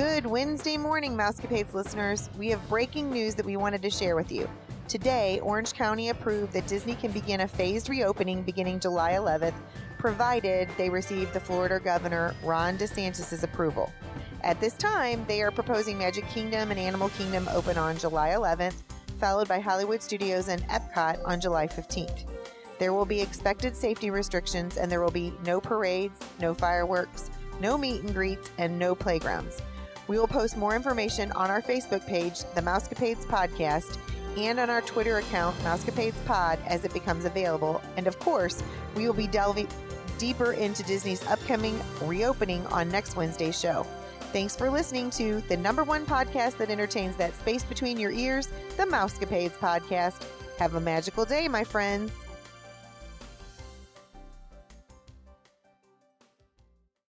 Good Wednesday morning, Mousecapades listeners. We have breaking news that we wanted to share with you. Today, Orange County approved that Disney can begin a phased reopening beginning July 11th, provided they receive the Florida Governor Ron DeSantis' approval. At this time, they are proposing Magic Kingdom and Animal Kingdom open on July 11th, followed by Hollywood Studios and Epcot on July 15th. There will be expected safety restrictions, and there will be no parades, no fireworks, no meet and greets, and no playgrounds. We will post more information on our Facebook page, The Mousecapades Podcast, and on our Twitter account, MousecapadesPod, as it becomes available. And of course, we will be delving deeper into Disney's upcoming reopening on next Wednesday's show. Thanks for listening to the #1 podcast that entertains that space between your ears, The Mousecapades Podcast. Have a magical day, my friends.